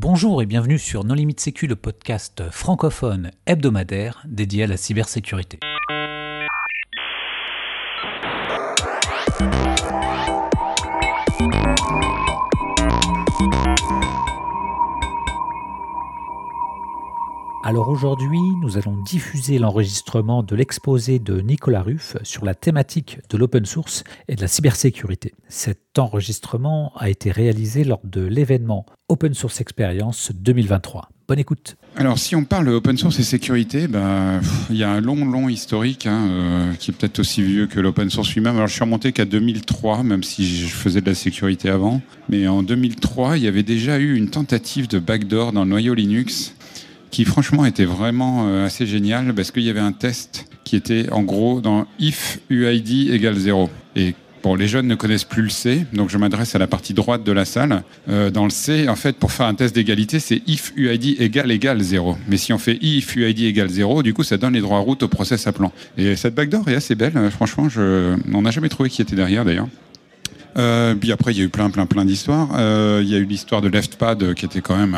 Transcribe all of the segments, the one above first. Bonjour et bienvenue sur NoLimitSecu, le podcast francophone hebdomadaire dédié à la cybersécurité. Alors aujourd'hui, nous allons diffuser l'enregistrement de l'exposé de Nicolas Ruff sur la thématique de l'open source et de la cybersécurité. Cet enregistrement a été réalisé lors de l'événement Open Source Experience 2023. Bonne écoute. Alors si on parle open source et sécurité, il y a un long historique qui est peut-être aussi vieux que l'open source lui-même. Alors je suis remonté qu'à 2003, même si je faisais de la sécurité avant. Mais en 2003, il y avait déjà eu une tentative de backdoor dans le noyau Linux qui franchement était vraiment assez génial parce qu'il y avait un test qui était en gros dans « if UID égale 0 ». Et bon, les jeunes ne connaissent plus le C, donc je m'adresse à la partie droite de la salle. Dans le C, en fait, pour faire un test d'égalité, c'est « if UID égale égale 0 ». Mais si on fait « if UID égale 0 », du coup, ça donne les droits à route au process appelant. Et cette backdoor est assez belle, franchement, on n'a jamais trouvé qui était derrière d'ailleurs. Puis après, il y a eu plein d'histoires. Il y a eu l'histoire de Leftpad qui était quand même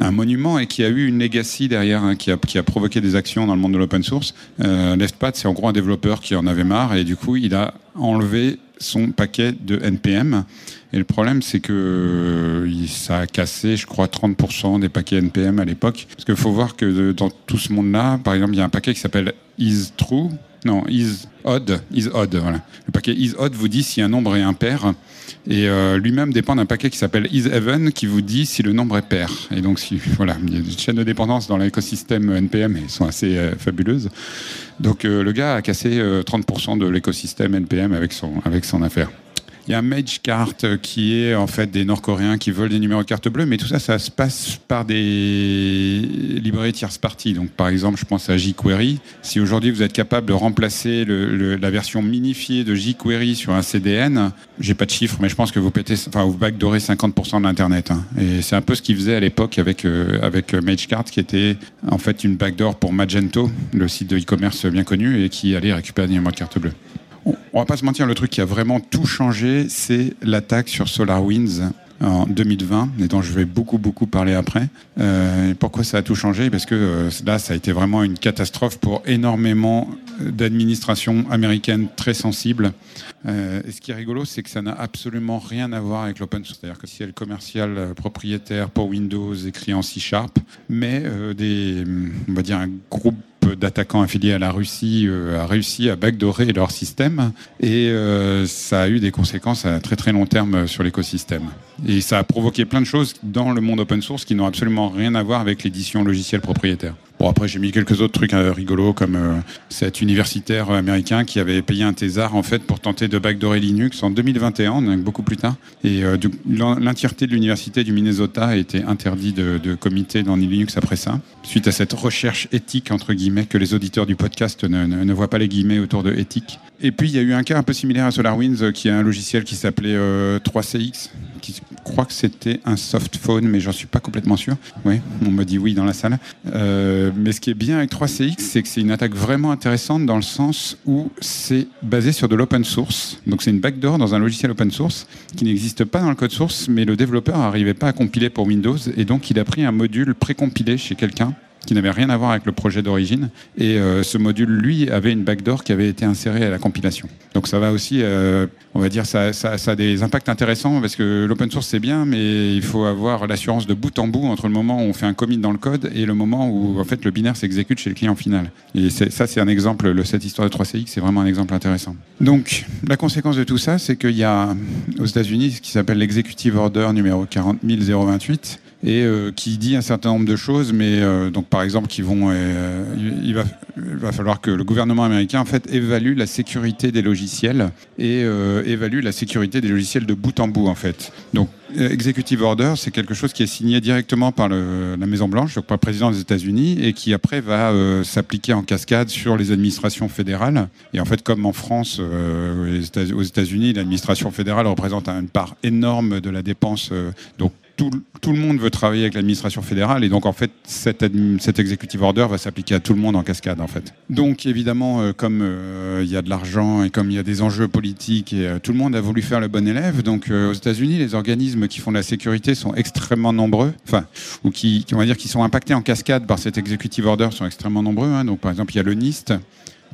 un monument et qui a eu une legacy derrière, qui a provoqué des actions dans le monde de l'open source. Leftpad, c'est en gros un développeur qui en avait marre et du coup, il a enlevé son paquet de NPM. Et le problème, c'est que ça a cassé, je crois, 30% des paquets NPM à l'époque. Parce qu'il faut voir que dans tout ce monde-là, par exemple, il y a un paquet qui s'appelle Is odd, voilà. Le paquet Is odd vous dit si un nombre est impair, et lui-même dépend d'un paquet qui s'appelle Is even, qui vous dit si le nombre est pair. Et donc, il y a des chaînes de dépendance dans l'écosystème NPM, et elles sont assez fabuleuses. Donc, le gars a cassé 30% de l'écosystème NPM avec son affaire. Il y a MageCart qui est en fait des Nord-Coréens qui veulent des numéros de carte bleue, mais tout ça, ça se passe par des librairies tierce partie. Donc, par exemple, je pense à jQuery. Si aujourd'hui vous êtes capable de remplacer la version minifiée de jQuery sur un CDN, j'ai pas de chiffres, mais je pense que vous backdoorez 50% de l'internet. Et c'est un peu ce qu'ils faisaient à l'époque avec MageCart, qui était en fait une backdoor pour Magento, le site de e-commerce bien connu, et qui allait récupérer des numéros de carte bleue. On va pas se mentir, le truc qui a vraiment tout changé, c'est l'attaque sur SolarWinds en 2020, et dont je vais beaucoup parler après. Pourquoi ça a tout changé ? Parce que là, ça a été vraiment une catastrophe pour énormément d'administrations américaines très sensibles. Et ce qui est rigolo, c'est que ça n'a absolument rien à voir avec l'open source. C'est-à-dire que c'est le commercial propriétaire pour Windows écrit en C#, mais un groupe d'attaquants affiliés à la Russie a réussi à backdoorer leur système et ça a eu des conséquences à très très long terme sur l'écosystème. Et ça a provoqué plein de choses dans le monde open source qui n'ont absolument rien à voir avec l'édition logicielle propriétaire. Bon, après j'ai mis quelques autres trucs rigolos comme cet universitaire américain qui avait payé un thésard en fait pour tenter de backdoorer Linux en 2021, donc beaucoup plus tard. Et l'entièreté de l'université du Minnesota a été interdite de comité dans Linux après ça, suite à cette recherche éthique entre guillemets que les auditeurs du podcast ne voient pas les guillemets autour de éthique. Et puis il y a eu un cas un peu similaire à SolarWinds qui a un logiciel qui s'appelait 3CX, qui je crois que c'était un softphone, mais j'en suis pas complètement sûr. Oui, on me dit oui dans la salle. Mais ce qui est bien avec 3CX, c'est que c'est une attaque vraiment intéressante dans le sens où c'est basé sur de l'open source. Donc c'est une backdoor dans un logiciel open source qui n'existe pas dans le code source, mais le développeur n'arrivait pas à compiler pour Windows et donc il a pris un module précompilé chez quelqu'un qui n'avait rien à voir avec le projet d'origine. Et ce module, lui, avait une backdoor qui avait été insérée à la compilation. Donc ça va aussi, on va dire, ça a des impacts intéressants, parce que l'open source, c'est bien, mais il faut avoir l'assurance de bout en bout entre le moment où on fait un commit dans le code et le moment où, en fait, le binaire s'exécute chez le client final. Et c'est un exemple, cette histoire de 3CX, c'est vraiment un exemple intéressant. Donc, la conséquence de tout ça, c'est qu'il y a, aux États-Unis, ce qui s'appelle l'executive order numéro 40028, et qui dit un certain nombre de choses, mais donc par exemple il va falloir que le gouvernement américain en fait évalue la sécurité des logiciels et évalue la sécurité des logiciels de bout en bout en fait. Donc executive order, c'est quelque chose qui est signé directement par la Maison Blanche, donc par le président des États-Unis, et qui après va s'appliquer en cascade sur les administrations fédérales. Et en fait, comme en France, aux États-Unis, l'administration fédérale représente une part énorme de la dépense. Donc tout le monde veut travailler avec l'administration fédérale et donc en fait cet executive order va s'appliquer à tout le monde en cascade en fait. Donc évidemment comme il y a de l'argent et comme il y a des enjeux politiques et tout le monde a voulu faire le bon élève, donc aux États-Unis les organismes qui font de la sécurité sont extrêmement nombreux, enfin ou qui on va dire qui sont impactés en cascade par cet executive order sont extrêmement nombreux. Hein. Donc par exemple il y a le NIST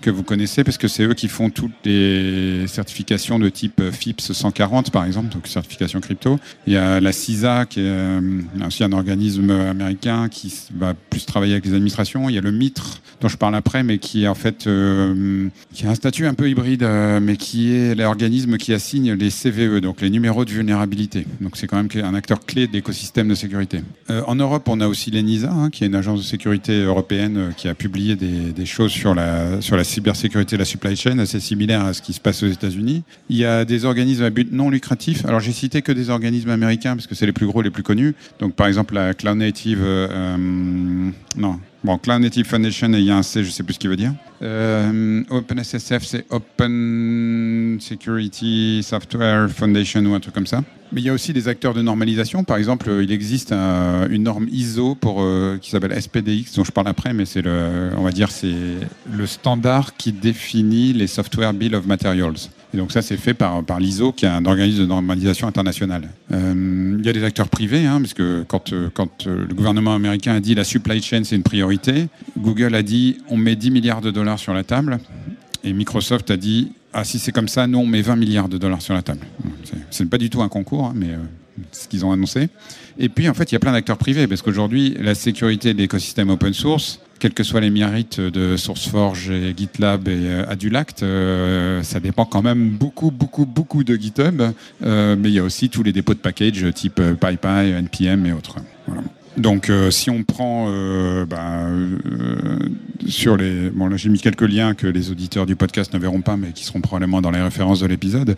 que vous connaissez parce que c'est eux qui font toutes les certifications de type FIPS 140 par exemple, donc certification crypto. Il y a la CISA qui est aussi un organisme américain qui va plus travailler avec les administrations. Il y a le MITRE dont je parle après mais qui est en fait qui a un statut un peu hybride mais qui est l'organisme qui assigne les CVE, donc les numéros de vulnérabilité. Donc c'est quand même un acteur clé de l'écosystème de sécurité. En Europe on a aussi l'ENISA hein, qui est une agence de sécurité européenne qui a publié des choses sur la cybersécurité, la supply chain, assez similaire à ce qui se passe aux États-Unis. Il y a des organismes à but non lucratif. Alors, j'ai cité que des organismes américains, parce que c'est les plus gros, les plus connus. Donc, par exemple, la Cloud Native... Cloud Native Foundation, et il y a un C, je ne sais plus ce qu'il veut dire. OpenSSF, c'est Open Security Software Foundation ou un truc comme ça. Mais il y a aussi des acteurs de normalisation. Par exemple, il existe une norme ISO qui s'appelle SPDX, dont je parle après, mais c'est le standard qui définit les Software Bill of Materials. Et donc ça, c'est fait par l'ISO, qui est un organisme de normalisation internationale. Il y a des acteurs privés, hein, parce que quand le gouvernement américain a dit la supply chain, c'est une priorité, Google a dit on met 10 milliards de dollars sur la table, et Microsoft a dit si c'est comme ça, nous on met 20 milliards de dollars sur la table. C'est pas du tout un concours, hein, mais c'est ce qu'ils ont annoncé. Et puis en fait, il y a plein d'acteurs privés, parce qu'aujourd'hui, la sécurité de l'écosystème open source, quels que soient les mérites de SourceForge et GitLab et Adulact, ça dépend quand même beaucoup, beaucoup, beaucoup de GitHub. Mais il y a aussi tous les dépôts de packages type PyPy, NPM et autres. Voilà. Donc, si on prend sur les... Bon, là, j'ai mis quelques liens que les auditeurs du podcast ne verront pas, mais qui seront probablement dans les références de l'épisode.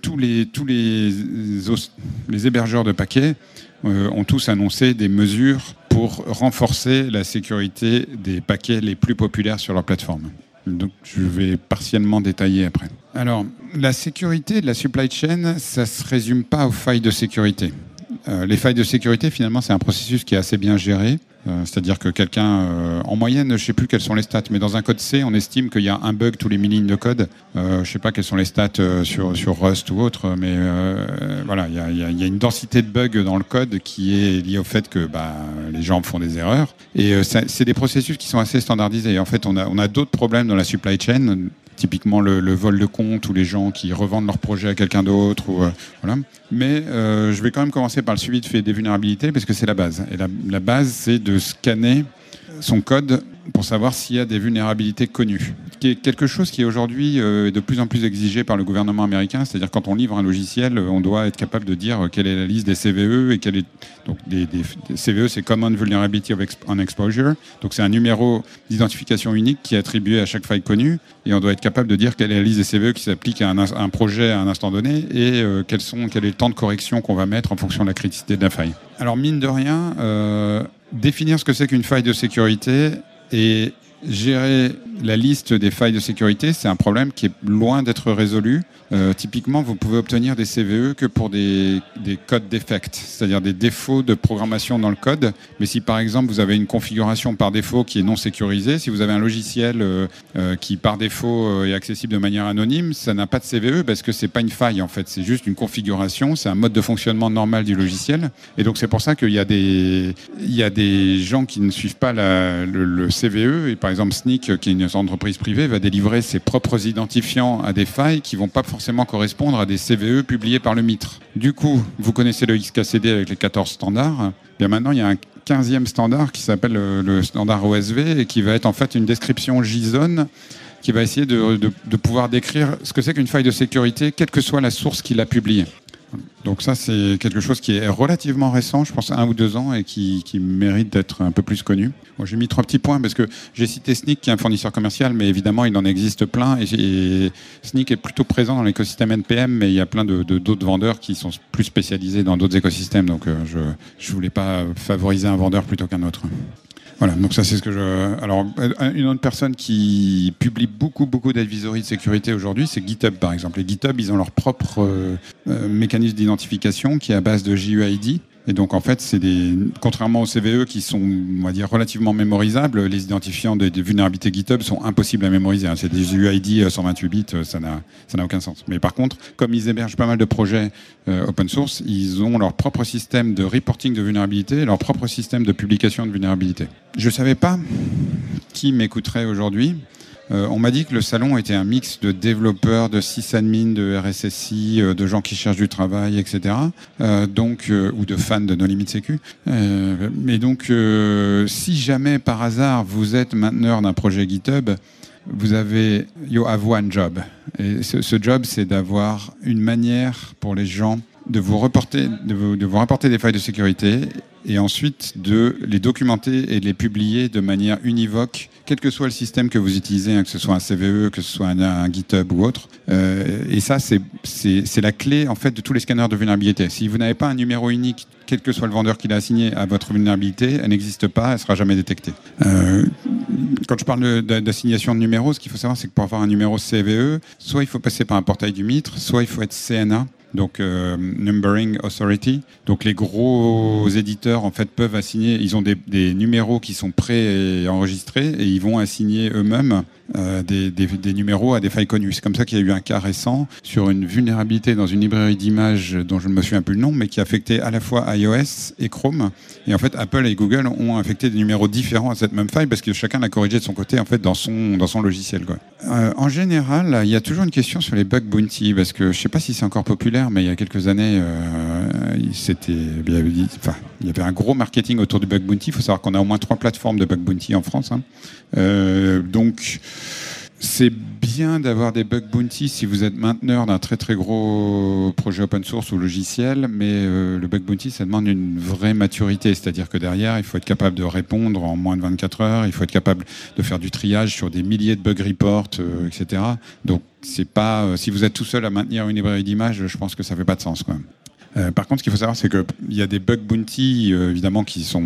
Tous les hébergeurs de paquets ont tous annoncé des mesures pour renforcer la sécurité des paquets les plus populaires sur leur plateforme. Donc, je vais partiellement détailler après. Alors, la sécurité de la supply chain, ça ne se résume pas aux failles de sécurité. Les failles de sécurité, finalement, c'est un processus qui est assez bien géré. C'est-à-dire que quelqu'un, en moyenne, je ne sais plus quelles sont les stats, mais dans un code C, on estime qu'il y a un bug tous les 1000 lignes de code. Je ne sais pas quelles sont les stats sur Rust ou autre, mais voilà, il y a une densité de bugs dans le code qui est liée au fait que les gens font des erreurs. Et c'est des processus qui sont assez standardisés. En fait, on a d'autres problèmes dans la supply chain, typiquement le vol de compte ou les gens qui revendent leur projet à quelqu'un d'autre. Voilà. Mais je vais quand même commencer par le suivi des vulnérabilités, parce que c'est la base. Et la base, c'est de scanner son code pour savoir s'il y a des vulnérabilités connues. C'est quelque chose qui est aujourd'hui de plus en plus exigé par le gouvernement américain, c'est-à-dire quand on livre un logiciel, on doit être capable de dire quelle est la liste des CVE et quelle est... Donc des CVE, c'est Common Vulnerability on Exposure, donc c'est un numéro d'identification unique qui est attribué à chaque faille connue, et on doit être capable de dire quelle est la liste des CVE qui s'applique à un projet à un instant donné, et quel est le temps de correction qu'on va mettre en fonction de la criticité de la faille. Alors mine de rien, définir ce que c'est qu'une faille de sécurité et gérer la liste des failles de sécurité, c'est un problème qui est loin d'être résolu. Typiquement, vous pouvez obtenir des CVE que pour des code defects, c'est-à-dire des défauts de programmation dans le code. Mais si, par exemple, vous avez une configuration par défaut qui est non sécurisée, si vous avez un logiciel qui, par défaut, est accessible de manière anonyme, ça n'a pas de CVE parce que c'est pas une faille, en fait. C'est juste une configuration, c'est un mode de fonctionnement normal du logiciel. Et donc, c'est pour ça qu'il y a des gens qui ne suivent pas le CVE. Et par exemple, Snyk, qui est une entreprise privée, va délivrer ses propres identifiants à des failles qui vont pas forcément correspondre à des CVE publiés par le MITRE. Du coup, vous connaissez le XKCD avec les 14 standards. Bien maintenant, il y a un 15e standard qui s'appelle le standard OSV et qui va être en fait une description JSON qui va essayer de pouvoir décrire ce que c'est qu'une faille de sécurité, quelle que soit la source qui l'a publiée. Donc ça, c'est quelque chose qui est relativement récent, je pense 1 ou 2 ans, et qui mérite d'être un peu plus connu. Bon, j'ai mis 3 petits points parce que j'ai cité Snyk, qui est un fournisseur commercial, mais évidemment, il en existe plein. Et Snyk est plutôt présent dans l'écosystème NPM, mais il y a plein d'autres vendeurs qui sont plus spécialisés dans d'autres écosystèmes. Donc je voulais pas favoriser un vendeur plutôt qu'un autre. Voilà, donc ça c'est ce que je... Alors, une autre personne qui publie beaucoup d'advisories de sécurité aujourd'hui, c'est GitHub par exemple. Les GitHub, ils ont leur propre mécanisme d'identification qui est à base de GUID. Et donc en fait, c'est des... contrairement aux CVE qui sont, on va dire, relativement mémorisables, les identifiants de vulnérabilité GitHub sont impossibles à mémoriser. C'est des UID 128 bits, ça n'a aucun sens. Mais par contre, comme ils hébergent pas mal de projets open source, ils ont leur propre système de reporting de vulnérabilité, leur propre système de publication de vulnérabilité. Je savais pas qui m'écouterait aujourd'hui. On m'a dit que le salon était un mix de développeurs, de sysadmins, de RSSI, de gens qui cherchent du travail, etc. Ou de fans de NoLimitSecu. Si jamais par hasard vous êtes mainteneur d'un projet GitHub, you have one job. Et ce job, c'est d'avoir une manière pour les gens de vous rapporter des failles de sécurité et ensuite de les documenter et de les publier de manière univoque, quel que soit le système que vous utilisez, que ce soit un CVE, que ce soit un GitHub ou autre. Et ça, c'est la clé en fait de tous les scanners de vulnérabilité. Si vous n'avez pas un numéro unique, quel que soit le vendeur qui l'a assigné à votre vulnérabilité, elle n'existe pas, elle ne sera jamais détectée. Quand je parle d'assignation de numéros, ce qu'il faut savoir, c'est que pour avoir un numéro CVE, soit il faut passer par un portail du MITRE, soit il faut être CNA, donc Numbering Authority. Donc les gros éditeurs en fait peuvent assigner, ils ont des numéros qui sont pré-enregistrés et ils vont assigner eux-mêmes des numéros à des failles connues. C'est comme ça qu'il y a eu un cas récent sur une vulnérabilité dans une librairie d'images dont je ne me souviens plus le nom, mais qui affectait à la fois iOS et Chrome. Et en fait, Apple et Google ont affecté des numéros différents à cette même faille parce que chacun l'a corrigé de son côté en fait dans son logiciel, quoi. En général, il y a toujours une question sur les bug bounty parce que je sais pas si c'est encore populaire. Mais il y a quelques années, il y avait un gros marketing autour du bug bounty. Il faut savoir qu'on a au moins 3 plateformes de bug bounty en France, hein. Donc, c'est bien d'avoir des bug bounty si vous êtes mainteneur d'un très très gros projet open source ou logiciel, mais le bug bounty, ça demande une vraie maturité. C'est-à-dire que derrière, il faut être capable de répondre en moins de 24 heures, il faut être capable de faire du triage sur des milliers de bug reports, etc. Donc, c'est pas si vous êtes tout seul à maintenir une librairie d'images, je pense que ça fait pas de sens, quoi. Par contre, ce qu'il faut savoir, c'est que il y a des bug bounty évidemment qui sont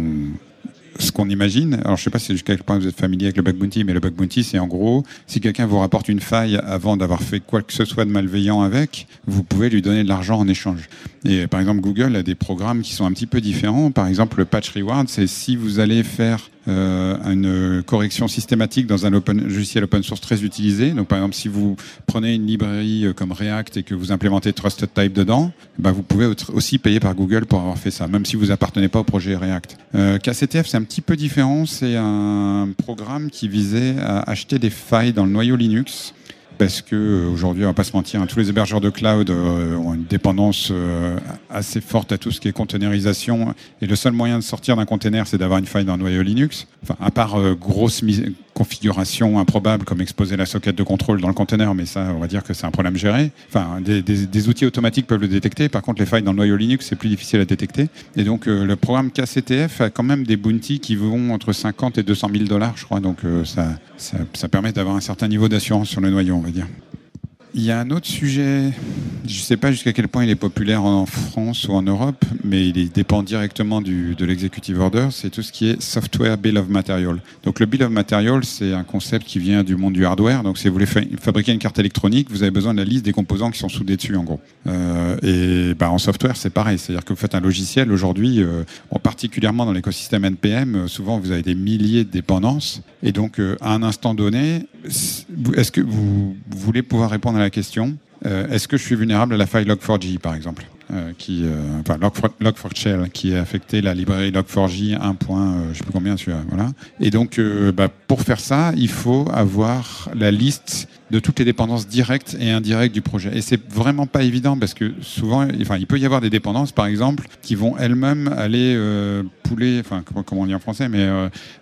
ce qu'on imagine. Alors, je sais pas si jusqu'à quel point vous êtes familier avec le bug bounty, mais le bug bounty, c'est en gros, si quelqu'un vous rapporte une faille avant d'avoir fait quoi que ce soit de malveillant avec, vous pouvez lui donner de l'argent en échange. Et par exemple, Google a des programmes qui sont un petit peu différents. Par exemple, le patch reward, c'est si vous allez faire une correction systématique dans un logiciel open source très utilisé. Donc, par exemple, si vous prenez une librairie comme React et que vous implémentez Trusted Type dedans, ben vous pouvez aussi payer par Google pour avoir fait ça, même si vous appartenez pas au projet React. KCTF, c'est un petit peu différent. C'est un programme qui visait à acheter des failles dans le noyau Linux. Parce que aujourd'hui, on va pas se mentir, hein, tous les hébergeurs de cloud ont une dépendance assez forte à tout ce qui est containerisation. Et le seul moyen de sortir d'un container, c'est d'avoir une faille dans le noyau Linux. Enfin, à part grosse configuration improbable comme exposer la socket de contrôle dans le container, mais ça, on va dire que c'est un problème géré. Enfin, des outils automatiques peuvent le détecter. Par contre, les failles dans le noyau Linux, c'est plus difficile à détecter. Et donc, le programme KCTF a quand même des bounties qui vont entre 50 et 200 000 $, je crois. Donc, ça permet d'avoir un certain niveau d'assurance sur le noyau. Il y a un autre sujet, je ne sais pas jusqu'à quel point il est populaire en France ou en Europe, mais il dépend directement de l'executive order, c'est tout ce qui est software bill of material. Donc le bill of material, c'est un concept qui vient du monde du hardware. Donc si vous voulez fabriquer une carte électronique, vous avez besoin de la liste des composants qui sont soudés dessus, en gros. En software, c'est pareil. C'est-à-dire que vous faites un logiciel aujourd'hui, particulièrement dans l'écosystème NPM, souvent vous avez des milliers de dépendances. Et donc, à un instant donné, est-ce que vous voulez pouvoir répondre à la question est-ce que je suis vulnérable à la faille Log4j, par exemple, Log4shell, qui a affecté la librairie Log4j 1. Je ne sais plus combien, celui-là, voilà. Et donc, pour faire ça, il faut avoir la liste de toutes les dépendances directes et indirectes du projet. Et c'est vraiment pas évident parce que souvent, il peut y avoir des dépendances, par exemple, qui vont elles-mêmes aller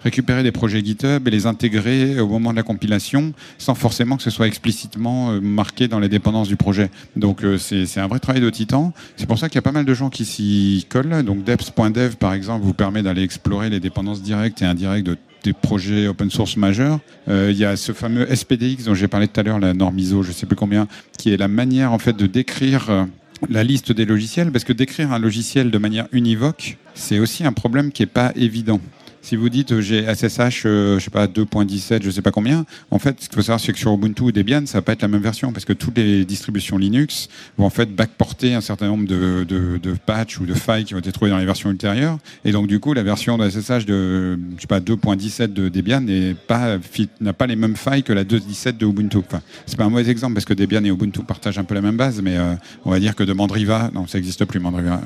récupérer des projets GitHub et les intégrer au moment de la compilation sans forcément que ce soit explicitement marqué dans les dépendances du projet. Donc c'est un vrai travail de titan. C'est pour ça qu'il y a pas mal de gens qui s'y collent. Donc deps.dev, par exemple, vous permet d'aller explorer les dépendances directes et indirectes de des projets open source majeurs. Il y a ce fameux SPDX dont j'ai parlé tout à l'heure, la norme ISO, je ne sais plus combien, qui est la manière en fait de décrire la liste des logiciels, parce que décrire un logiciel de manière univoque, c'est aussi un problème qui n'est pas évident. Si vous dites j'ai SSH, je sais pas 2.17, je sais pas combien, en fait, ce qu'il faut savoir, c'est que sur Ubuntu ou Debian, ça va pas être la même version, parce que toutes les distributions Linux vont en fait backporter un certain nombre de patchs ou de failles qui vont être trouvées dans les versions ultérieures, et donc du coup, la version de SSH de, je sais pas 2.17 de Debian n'a pas les mêmes failles que la 2.17 de Ubuntu. Enfin, c'est pas un mauvais exemple parce que Debian et Ubuntu partagent un peu la même base, mais on va dire que de Mandriva, non, ça n'existe plus Mandriva.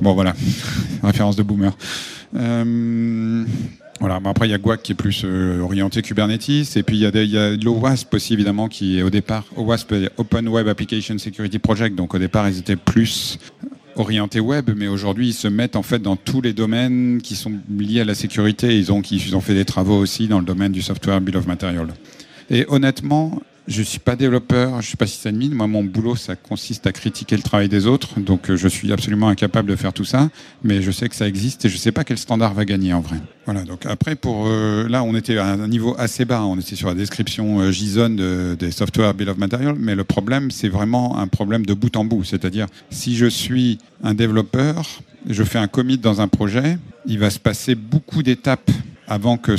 Bon voilà, référence de boomer. Voilà. Bon, après, il y a Guac qui est plus orienté Kubernetes, et puis il y a l'OWASP aussi, évidemment, qui est au départ OWASP, Open Web Application Security Project. Donc au départ, ils étaient plus orientés web, mais aujourd'hui, ils se mettent en fait dans tous les domaines qui sont liés à la sécurité. Ils ont fait des travaux aussi dans le domaine du software Bill of Material. Et honnêtement, je suis pas développeur, je suis pas sysadmin. Moi, mon boulot, ça consiste à critiquer le travail des autres. Donc, je suis absolument incapable de faire tout ça. Mais je sais que ça existe et je sais pas quel standard va gagner en vrai. Voilà. Donc après, là, on était à un niveau assez bas. On était sur la description JSON des software Bill of Material. Mais le problème, c'est vraiment un problème de bout en bout. C'est-à-dire, si je suis un développeur, je fais un commit dans un projet, il va se passer beaucoup d'étapes avant que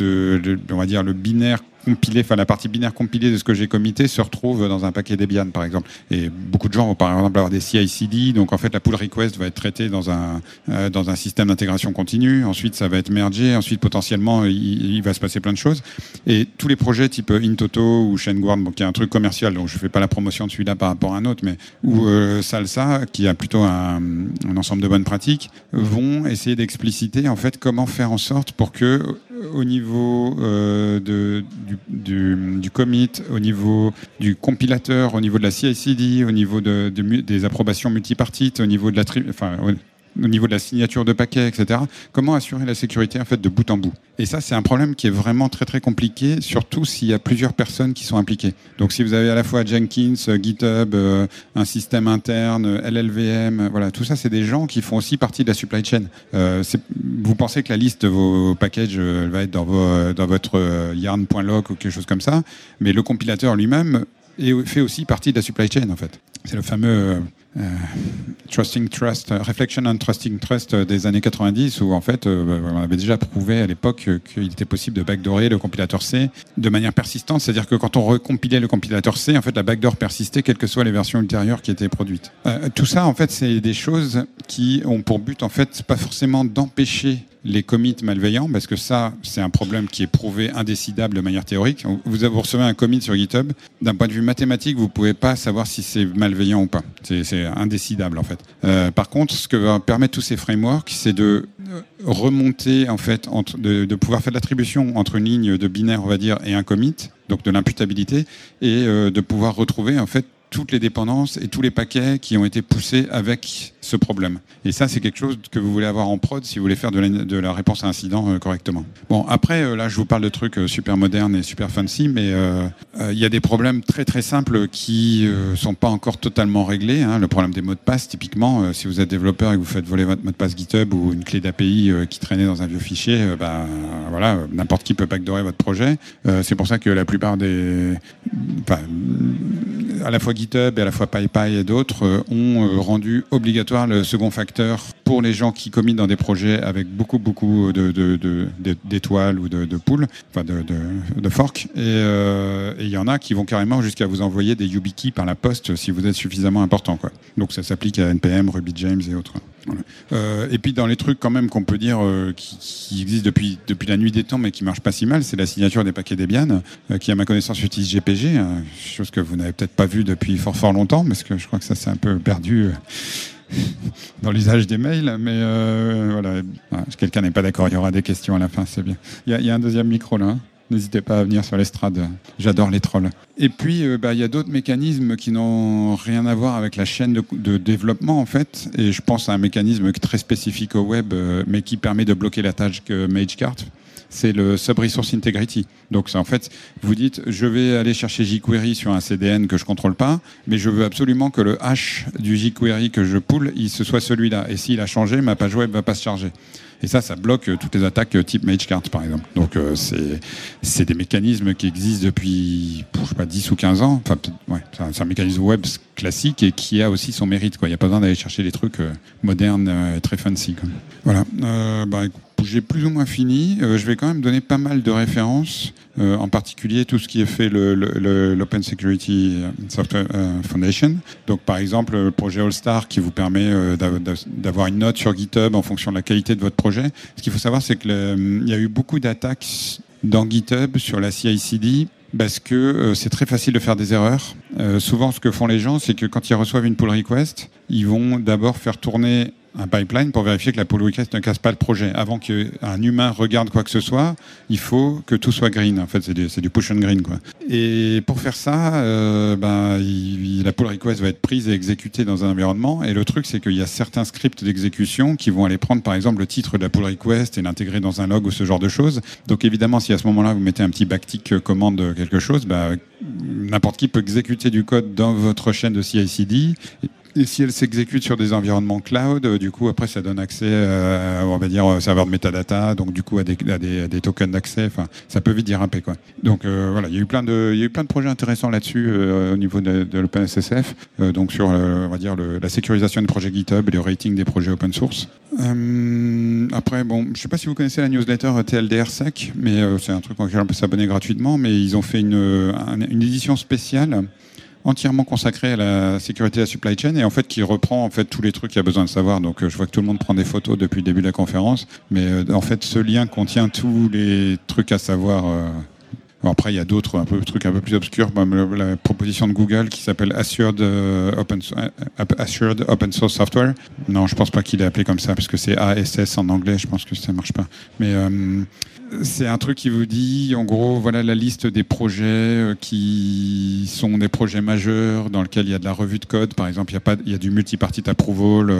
le binaire compilé, enfin la partie binaire compilée de ce que j'ai commité se retrouve dans un paquet Debian par exemple. Et beaucoup de gens vont par exemple avoir des CI/CD, donc en fait la pull request va être traitée dans un système d'intégration continue, ensuite ça va être mergé, ensuite potentiellement il va se passer plein de choses. Et tous les projets type Intoto ou Chainguard, bon, qui est un truc commercial, donc je fais pas la promotion de celui-là par rapport à un autre, mais ou Salsa, qui a plutôt un ensemble de bonnes pratiques, vont essayer d'expliciter en fait comment faire en sorte pour que au niveau du commit, au niveau du compilateur, au niveau de la CI/CD, au niveau des approbations multipartites, au niveau de au niveau de la signature de paquets, etc. Comment assurer la sécurité en fait de bout en bout ? Et ça, c'est un problème qui est vraiment très très compliqué, surtout s'il y a plusieurs personnes qui sont impliquées. Donc, si vous avez à la fois Jenkins, GitHub, un système interne, LLVM, voilà, tout ça, c'est des gens qui font aussi partie de la supply chain. Vous pensez que la liste de vos packages va être dans votre yarn.log ou quelque chose comme ça, mais le compilateur lui-même fait aussi partie de la supply chain en fait. C'est le fameux Reflection and Trusting Trust des années 90 où en fait on avait déjà prouvé à l'époque qu'il était possible de backdoorer le compilateur C de manière persistante, c'est-à-dire que quand on recompilait le compilateur C, en fait la backdoor persistait quelles que soient les versions ultérieures qui étaient produites. Tout ça en fait c'est des choses qui ont pour but en fait pas forcément d'empêcher les commits malveillants, parce que ça, c'est un problème qui est prouvé indécidable de manière théorique. Vous recevez un commit sur GitHub, d'un point de vue mathématique, vous ne pouvez pas savoir si c'est malveillant ou pas. C'est indécidable, en fait. Par contre, ce que va permettre tous ces frameworks, c'est de remonter, en fait, de pouvoir faire de l'attribution entre une ligne de binaire, on va dire, et un commit, donc de l'imputabilité, et de pouvoir retrouver, en fait, toutes les dépendances et tous les paquets qui ont été poussés avec ce problème. Et ça, c'est quelque chose que vous voulez avoir en prod si vous voulez faire de la réponse à incident correctement. Bon, après, là, je vous parle de trucs super modernes et super fancy, mais y a des problèmes très très simples qui sont pas encore totalement réglés. Hein. Le problème des mots de passe, typiquement, si vous êtes développeur et que vous faites voler votre mot de passe GitHub ou une clé d'API qui traînait dans un vieux fichier, voilà, n'importe qui peut backdoorer votre projet. C'est pour ça que la plupart à la fois GitHub et à la fois PyPI et d'autres ont rendu obligatoire le second facteur pour les gens qui commitent dans des projets avec beaucoup d'étoiles ou de pools, enfin de forks. Et il y en a qui vont carrément jusqu'à vous envoyer des YubiKey par la poste si vous êtes suffisamment important, quoi. Donc ça s'applique à NPM, Ruby James et autres. Voilà. Et puis dans les trucs quand même qu'on peut dire qui existent depuis la nuit des temps mais qui marchent pas si mal, c'est la signature des paquets Debian qui à ma connaissance utilise GPG, chose que vous n'avez peut-être pas vue depuis fort longtemps parce que je crois que ça s'est un peu perdu dans l'usage des mails, mais voilà. Ah, si quelqu'un n'est pas d'accord, il y aura des questions à la fin, c'est bien. Il y a un deuxième micro là. Hein. N'hésitez pas à venir sur l'estrade, j'adore les trolls. Et puis, y a d'autres mécanismes qui n'ont rien à voir avec la chaîne de développement, en fait. Et je pense à un mécanisme très spécifique au web, mais qui permet de bloquer la tâche MageCart. C'est le sub-resource integrity. Donc, ça, en fait, vous dites, je vais aller chercher jQuery sur un CDN que je contrôle pas, mais je veux absolument que le hash du jQuery que je pull, ce soit celui-là. Et s'il a changé, ma page web va pas se charger. Et ça bloque toutes les attaques type MageCart, par exemple. Donc, c'est des mécanismes qui existent depuis, je sais pas, 10 ou 15 ans. Enfin, peut-être, ouais. C'est un mécanisme web classique et qui a aussi son mérite, quoi. Il n'y a pas besoin d'aller chercher des trucs modernes, très fancy, quoi. Voilà. J'ai plus ou moins fini. Je vais quand même donner pas mal de références, en particulier tout ce qui est fait l'Open Security Software Foundation. Donc, par exemple, le projet All-Star qui vous permet d'avoir une note sur GitHub en fonction de la qualité de votre projet. Ce qu'il faut savoir, c'est qu'il y a eu beaucoup d'attaques dans GitHub sur la CI/CD parce que c'est très facile de faire des erreurs. Souvent, ce que font les gens, c'est que quand ils reçoivent une pull request, ils vont d'abord faire tourner un pipeline pour vérifier que la pull request ne casse pas le projet. Avant qu'un humain regarde quoi que ce soit, il faut que tout soit green. En fait, c'est du push and green, quoi. Et pour faire ça, la pull request va être prise et exécutée dans un environnement. Et le truc, c'est qu'il y a certains scripts d'exécution qui vont aller prendre, par exemple, le titre de la pull request et l'intégrer dans un log ou ce genre de choses. Donc, évidemment, si à ce moment-là, vous mettez un petit backtick commande quelque chose, n'importe qui peut exécuter du code dans votre chaîne de CI/CD. Et si elle s'exécute sur des environnements cloud, du coup, après, ça donne accès, aux serveurs de metadata, donc du coup, à des tokens d'accès. Enfin, ça peut vite déraper, quoi. Donc, voilà, il y a eu plein de projets intéressants là-dessus au niveau de l'OpenSSF. Donc, sur, la sécurisation des projets GitHub et le rating des projets open source. Après, je sais pas si vous connaissez la newsletter TLDRSec, mais c'est un truc auquel on peut s'abonner gratuitement. Mais ils ont fait une édition spéciale entièrement consacré à la sécurité de la supply chain et en fait qui reprend en fait tous les trucs qu'il y a besoin de savoir. Donc je vois que tout le monde prend des photos depuis le début de la conférence, mais en fait ce lien contient tous les trucs à savoir. Après il y a d'autres trucs un peu plus obscurs, comme la proposition de Google qui s'appelle Assured Open Source Software. Non, je pense pas qu'il est appelé comme ça parce que c'est ASS en anglais, je pense que ça marche pas. Mais c'est un truc qui vous dit, en gros, voilà la liste des projets qui sont des projets majeurs dans lesquels il y a de la revue de code. Par exemple, il y a du multiparty approval.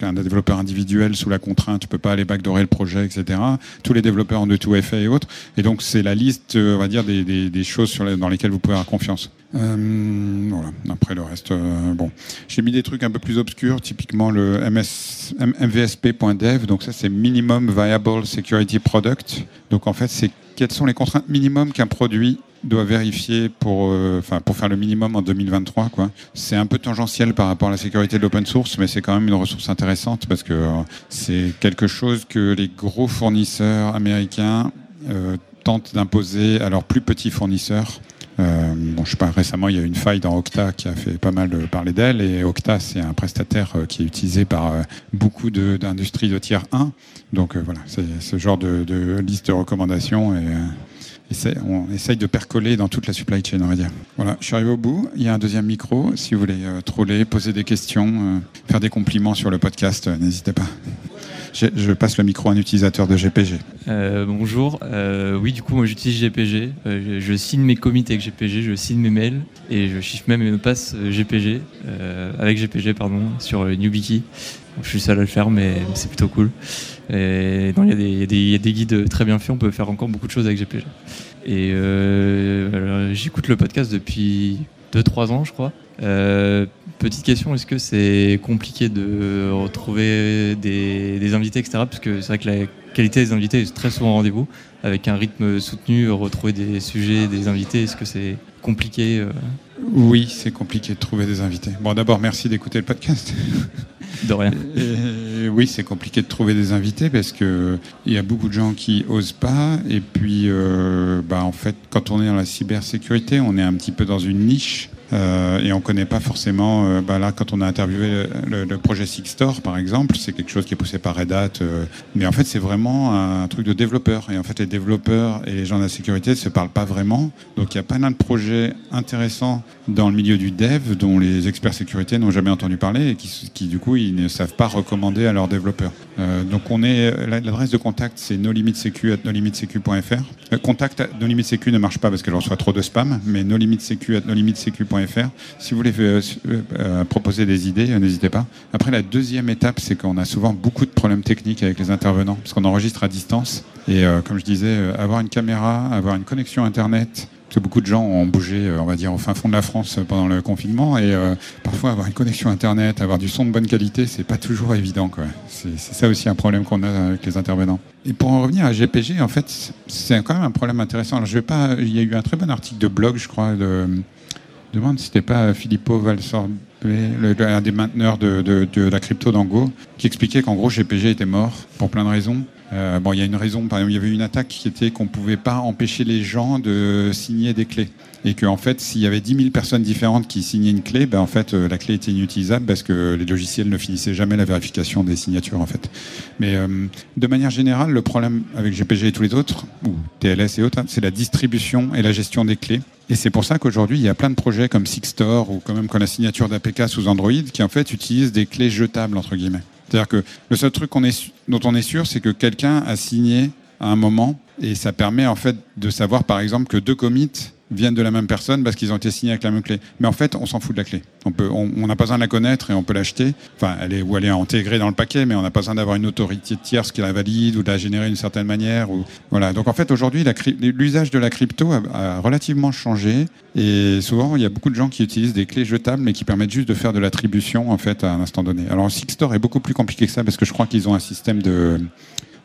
Un développeur individuel sous la contrainte, tu peux pas aller backdoorer le projet, etc. Tous les développeurs en 2FA et autres. Et donc, c'est la liste, on va dire, des choses dans lesquelles vous pouvez avoir confiance. Voilà. Après, le reste, J'ai mis des trucs un peu plus obscurs, typiquement le mvsp.dev. Donc ça, c'est Minimum Viable Security Product. Donc en fait, c'est quelles sont les contraintes minimum qu'un produit doit vérifier pour faire le minimum en 2023, quoi. C'est un peu tangentiel par rapport à la sécurité de l'open source, mais c'est quand même une ressource intéressante parce que c'est quelque chose que les gros fournisseurs américains tentent d'imposer à leurs plus petits fournisseurs. Je sais pas, récemment il y a eu une faille dans Okta qui a fait pas mal parler d'elle, et Okta c'est un prestataire qui est utilisé par beaucoup d'industries de tiers 1, donc voilà, c'est ce genre de liste de recommandations et on essaye de percoler dans toute la supply chain, on va dire. Voilà, je suis arrivé au bout, il y a un deuxième micro, si vous voulez troller, poser des questions, faire des compliments sur le podcast, n'hésitez pas. Je passe le micro à un utilisateur de GPG. Bonjour. Oui, du coup, moi j'utilise GPG. Je signe mes commits avec GPG, je signe mes mails et je chiffre même mes mots de passe GPG, avec GPG, sur YubiKey. Je suis seul à le faire, mais c'est plutôt cool. Il y a des guides très bien faits, on peut faire encore beaucoup de choses avec GPG. Et j'écoute le podcast depuis 2-3 ans, je crois. Petite question, est-ce que c'est compliqué de retrouver des invités, etc. Parce que c'est vrai que la qualité des invités est très souvent au rendez-vous, avec un rythme soutenu, retrouver des sujets, des invités, est-ce que c'est compliqué ? Oui, c'est compliqué de trouver des invités. Bon, d'abord, merci d'écouter le podcast. De rien. Et oui, c'est compliqué de trouver des invités parce que il y a beaucoup de gens qui osent pas. Et puis, en fait, quand on est dans la cybersécurité, on est un petit peu dans une niche. Et on connaît pas forcément. Là, quand on a interviewé le projet Sigstore, par exemple, c'est quelque chose qui est poussé par Red Hat. Mais en fait, c'est vraiment un truc de développeurs. Et en fait, les développeurs et les gens de la sécurité se parlent pas vraiment. Donc, il y a pas mal de projets intéressants dans le milieu du dev dont les experts sécurité n'ont jamais entendu parler et qui du coup, ils ne savent pas recommander à leurs développeurs. Donc, l'adresse de contact, c'est noLimitSecu@noLimitSecu.fr. Contact NoLimitSecu ne marche pas parce qu'elle reçoit trop de spam, mais noLimitSecu@noLimitSecu.fr. Si vous voulez proposer des idées, n'hésitez pas. Après, la deuxième étape, c'est qu'on a souvent beaucoup de problèmes techniques avec les intervenants, parce qu'on enregistre à distance. Et comme je disais, avoir une caméra, avoir une connexion Internet, parce que beaucoup de gens ont bougé, on va dire, au fin fond de la France pendant le confinement. Et parfois, avoir une connexion Internet, avoir du son de bonne qualité, c'est pas toujours évident, quoi. C'est ça aussi un problème qu'on a avec les intervenants. Et pour en revenir à GPG, en fait, c'est quand même un problème intéressant. Alors, il y a eu un très bon article de blog, je crois, Je me demande si c'était pas Filippo Valsorbet, un des mainteneurs de la crypto d'Ango, qui expliquait qu'en gros GPG était mort pour plein de raisons. Bon, il y a une raison. Par exemple, il y avait une attaque qui était qu'on ne pouvait pas empêcher les gens de signer des clés. Et qu'en fait, s'il y avait 10 000 personnes différentes qui signaient une clé, ben, en fait, la clé était inutilisable parce que les logiciels ne finissaient jamais la vérification des signatures. En fait. Mais de manière générale, le problème avec GPG et tous les autres, ou TLS et autres, hein, c'est la distribution et la gestion des clés. Et c'est pour ça qu'aujourd'hui, il y a plein de projets comme Sigstore ou quand même la signature d'APK sous Android qui en fait utilisent des clés jetables, entre guillemets. C'est-à-dire que le seul truc dont on est sûr, c'est que quelqu'un a signé à un moment et ça permet en fait de savoir par exemple que 2 commits viennent de la même personne parce qu'ils ont été signés avec la même clé. Mais en fait, on s'en fout de la clé. On n'a pas besoin de la connaître et on peut l'acheter. Enfin, elle est intégrée dans le paquet, mais on n'a pas besoin d'avoir une autorité tierce qui la valide ou de la générer d'une certaine manière. Voilà. Donc en fait, aujourd'hui, l'usage de la crypto a relativement changé. Et souvent, il y a beaucoup de gens qui utilisent des clés jetables, mais qui permettent juste de faire de l'attribution en fait à un instant donné. Alors, Sigstore est beaucoup plus compliqué que ça parce que je crois qu'ils ont un système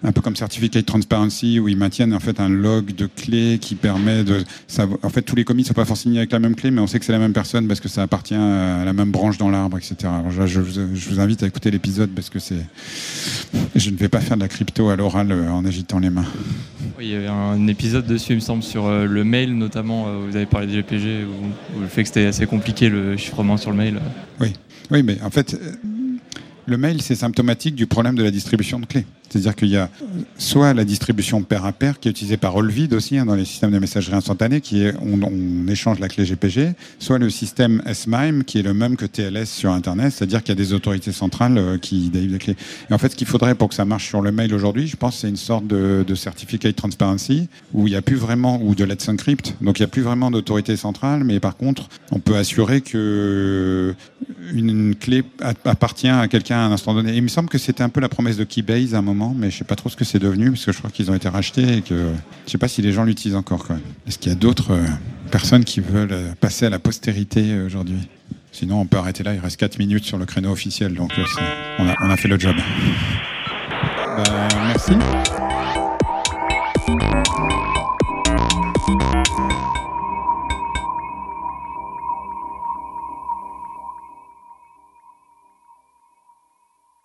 un peu comme Certificate Transparency, où ils maintiennent en fait un log de clés qui permet de savoir... En fait, tous les commits ne sont pas forcément signés avec la même clé, mais on sait que c'est la même personne parce que ça appartient à la même branche dans l'arbre, etc. Alors là, je vous invite à écouter l'épisode parce que c'est... Je ne vais pas faire de la crypto à l'oral en agitant les mains. Oui, il y avait un épisode dessus, il me semble, sur le mail, notamment. Vous avez parlé du GPG, où le fait que c'était assez compliqué, le chiffrement sur le mail. Oui, mais en fait... Le mail, c'est symptomatique du problème de la distribution de clés. C'est-à-dire qu'il y a soit la distribution pair à pair, qui est utilisée par Allvid aussi dans les systèmes de messagerie instantanée, qui est on échange la clé GPG, soit le système S-MIME, qui est le même que TLS sur Internet, c'est-à-dire qu'il y a des autorités centrales qui délivent des clés. Et en fait, ce qu'il faudrait pour que ça marche sur le mail aujourd'hui, je pense, c'est une sorte de Certificate Transparency, où il n'y a plus vraiment, ou de Let's Encrypt, donc il n'y a plus vraiment d'autorité centrale, mais par contre, on peut assurer qu'une clé appartient à quelqu'un à un instant donné. Et il me semble que c'était un peu la promesse de Keybase à un moment, mais je ne sais pas trop ce que c'est devenu, parce que je crois qu'ils ont été rachetés et que je ne sais pas si les gens l'utilisent encore quand même. Est-ce qu'il y a d'autres personnes qui veulent passer à la postérité aujourd'hui? Sinon, on peut arrêter là, il reste 4 minutes sur le créneau officiel, donc on a fait le job. Merci.